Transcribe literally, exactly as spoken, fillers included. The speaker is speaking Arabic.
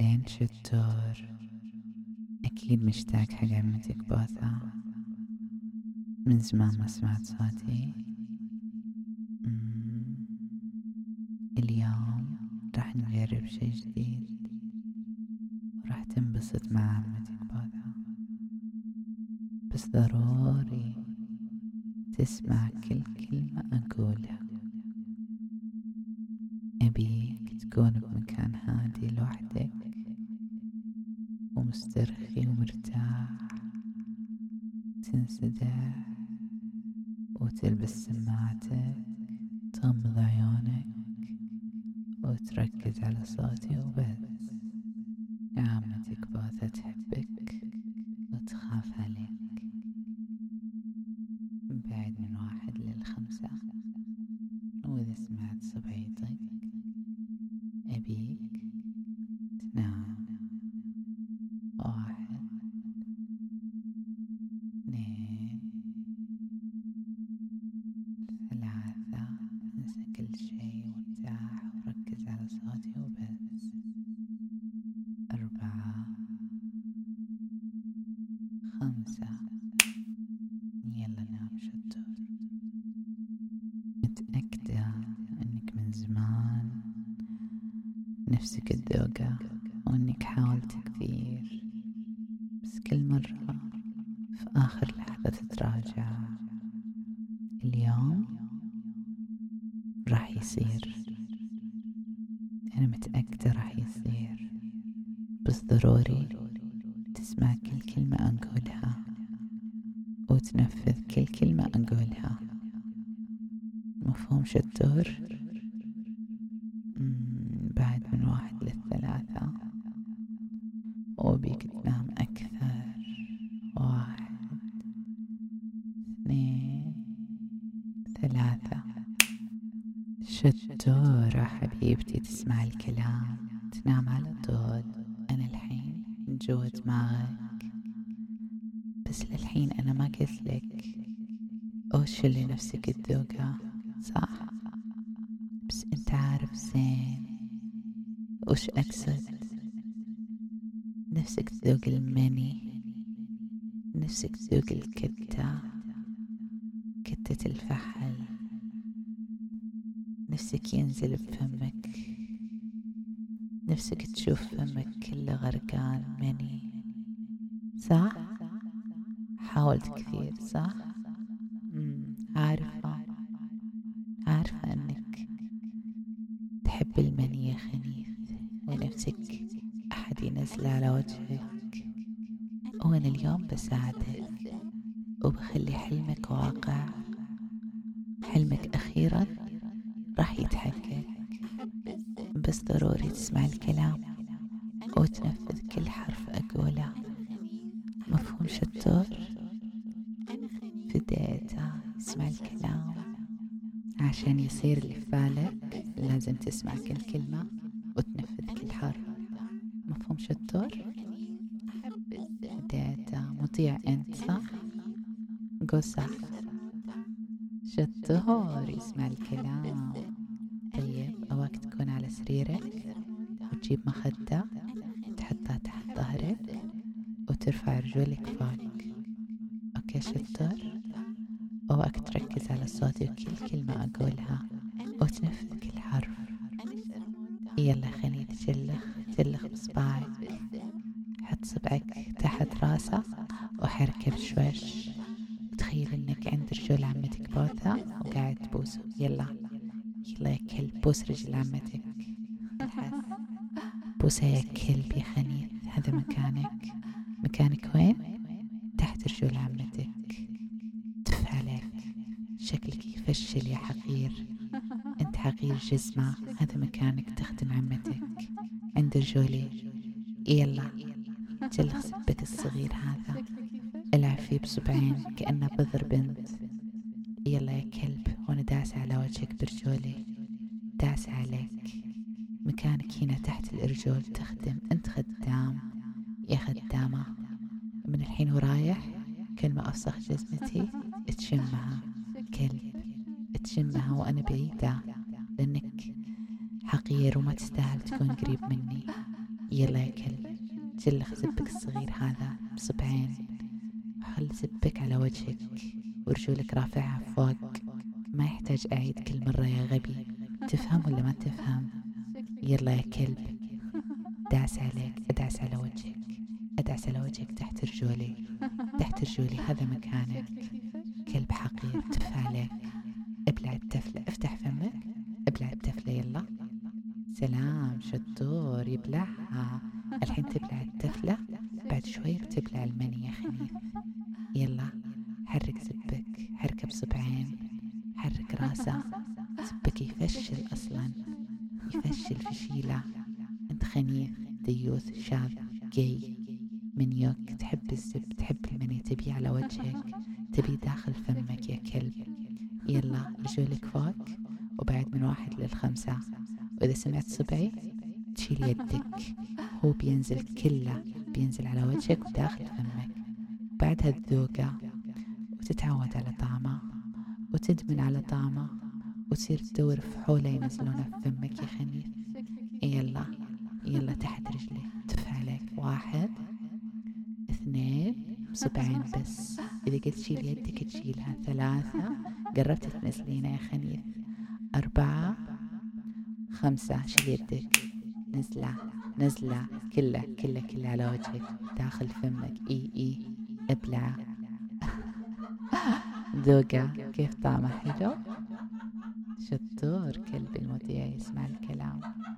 أهلين شطار، أكيد مشتاق حق عمتك باثا، من زمان ما سمعت صوتي. اليوم راح نجرب شي جديد وراح تنبسط مع عمتك باثا، بس ضروري تسمع كل كلمة أقولها. أبيك تكون بمكان هادي لوحدك ومسترخي ومرتاح، تنسدح وتلبس سماعتك، تغمض عيونك وتركز على صوتي وبس. عمتك باثا تحبك وتخاف عليك. بعد من واحد للخمسة، وإذا سمعت صبعيتك أبيك تنام. واحد، اثنين، ثلاثة، انسى كل شي وارتاح وركز على صوتي وبس. أربعة، خمسة، يلا نام شطور. متأكدة أنك من زمان نفسك الذوقة وأنك حاولت كثير، بس كل مرة في آخر لحظة تتراجع. اليوم راح يصير، أنا متأكدة راح يصير، بس ضروري تسمع كل كلمة أقولها وتنفذ كل كلمة أقولها. مفهوم شطور؟ بعد من واحد للثلاثة وبيك تنام أكثر. واحد، اثنين، ثلاثة. شطورة حبيبتي، تسمع الكلام تنام على طول. أنا الحين جوا دماغك، بس للحين أنا ما قلت لك أوش اللي نفسك تذوقه، صح؟ بس أنت عارف زين وش أقصد. نفسك تذوق المني، نفسك تذوق الكتة، كتة الفحل، نفسك ينزل بفمك، نفسك تشوف فمك كله غرقان مني، صح؟ حاولت كثير، صح؟ مم. عارفة عارفة أنك تحب المني خنيف، ونفسك أحد ينزل على وجهك، وأنا اليوم بساعدك وبخلي حلمك واقع. حلمك أخيرا راح يتحقق، بس ضروري تسمع الكلام وتنفذ كل حرف أقوله. مفهوم شطور؟ بديته اسمع الكلام، عشان يصير اللي في بالك لازم تسمع كل كلمة وتنفذ كل حرف. مفهوم شطور؟ بديته مطيع أنت، صح؟ قو صح شطور، يسمع الكلام. طيب أواك تكون على سريرك وتجيب مخدة تحطها تحت ظهرك وترفع رجولك فوق. أوكي شطور؟ أواك تركز على صوتي وكل كلمة أقولها وتنفذ كل حرف. يلا خليني تجلخ تجلخ بصباعك، حط صبعك تحت راسه وحركه بشويش، تخيل إنك عند رجول عمتك باثا وقاعد تبوسه. يلا يلا يا كلب، بوس رجل عمتك. بوسها يا كلب يا خنيث، هذا مكانك. مكانك وين؟ تحت رجول عمتك. تف عليك، شكلك يفشل يا حقير، انت حقير جزمة، هذا مكانك تخدم عمتك عند رجولي. يلا جلخ سبك الصغير هذا، العب فيه بصبعين كأنه بذر بنت. يلا يا كلب، وانا داس على وجهك برجولي، داس عليك. مكانك هنا تحت الارجول، تخدم، انت خدام يا خدامة. من الحين ورايح كل ما افسخ جزمتي تشمها كلب، تشمها وانا بعيدة، لانك حقير وما تستاهل تكون قريب مني. يلا أكل جلخ زبك الصغير هذا بصبعين وحل زبك على وجهك ورجولك رافعها فوق. ما يحتاج أعيد كل مرة يا غبي، تفهم ولا ما تفهم؟ يلا يا كلب داس عليك، أدعس على وجهك، أدعس على وجهك تحت رجولي، تحت رجولي، هذا مكانك كلب حقير. تف عليك، ابلع التفلة، افتح فمك ابلع التفلة، يلا سلام شطور يبلعها. الحين تبلع التفلة، بعد شوي بتبلع المني يا خنيف. يلا حرك زبك، حركه بصبعين، حرك راسه، زبك يفشل أصلا، يفشل في شيلة. أنت خنيف ديوث شاذ جاي منيوك، تحب الزب، تحب المني، تبي على وجهك، تبي داخل فمك يا كلب. يلا رجولك فوق وبعد من واحد للخمسة، وإذا سمعت صبعي تشيل يدك، هو بينزل كله، بينزل على وجهك وداخل فمك. بعدها تذوقه وتتعود على طعمه وتدمن على طعمه وتصير تدور في حوله ينزلونه في فمك يا خنيف. يلا يلا تحت رجلي، تفعلك واحد اثنين بصبعين بس، إذا قد تشيل يدك تشيلها، ثلاثة قربت تنزلينها يا خنيف، أربعة خمسة شيل يدك، نزلة نزلة كله كله كله على وجهك داخل فمك، إي إي ابلع ذوقه كيف طعمه حلو. شطور كلب المطيع يسمع الكلام.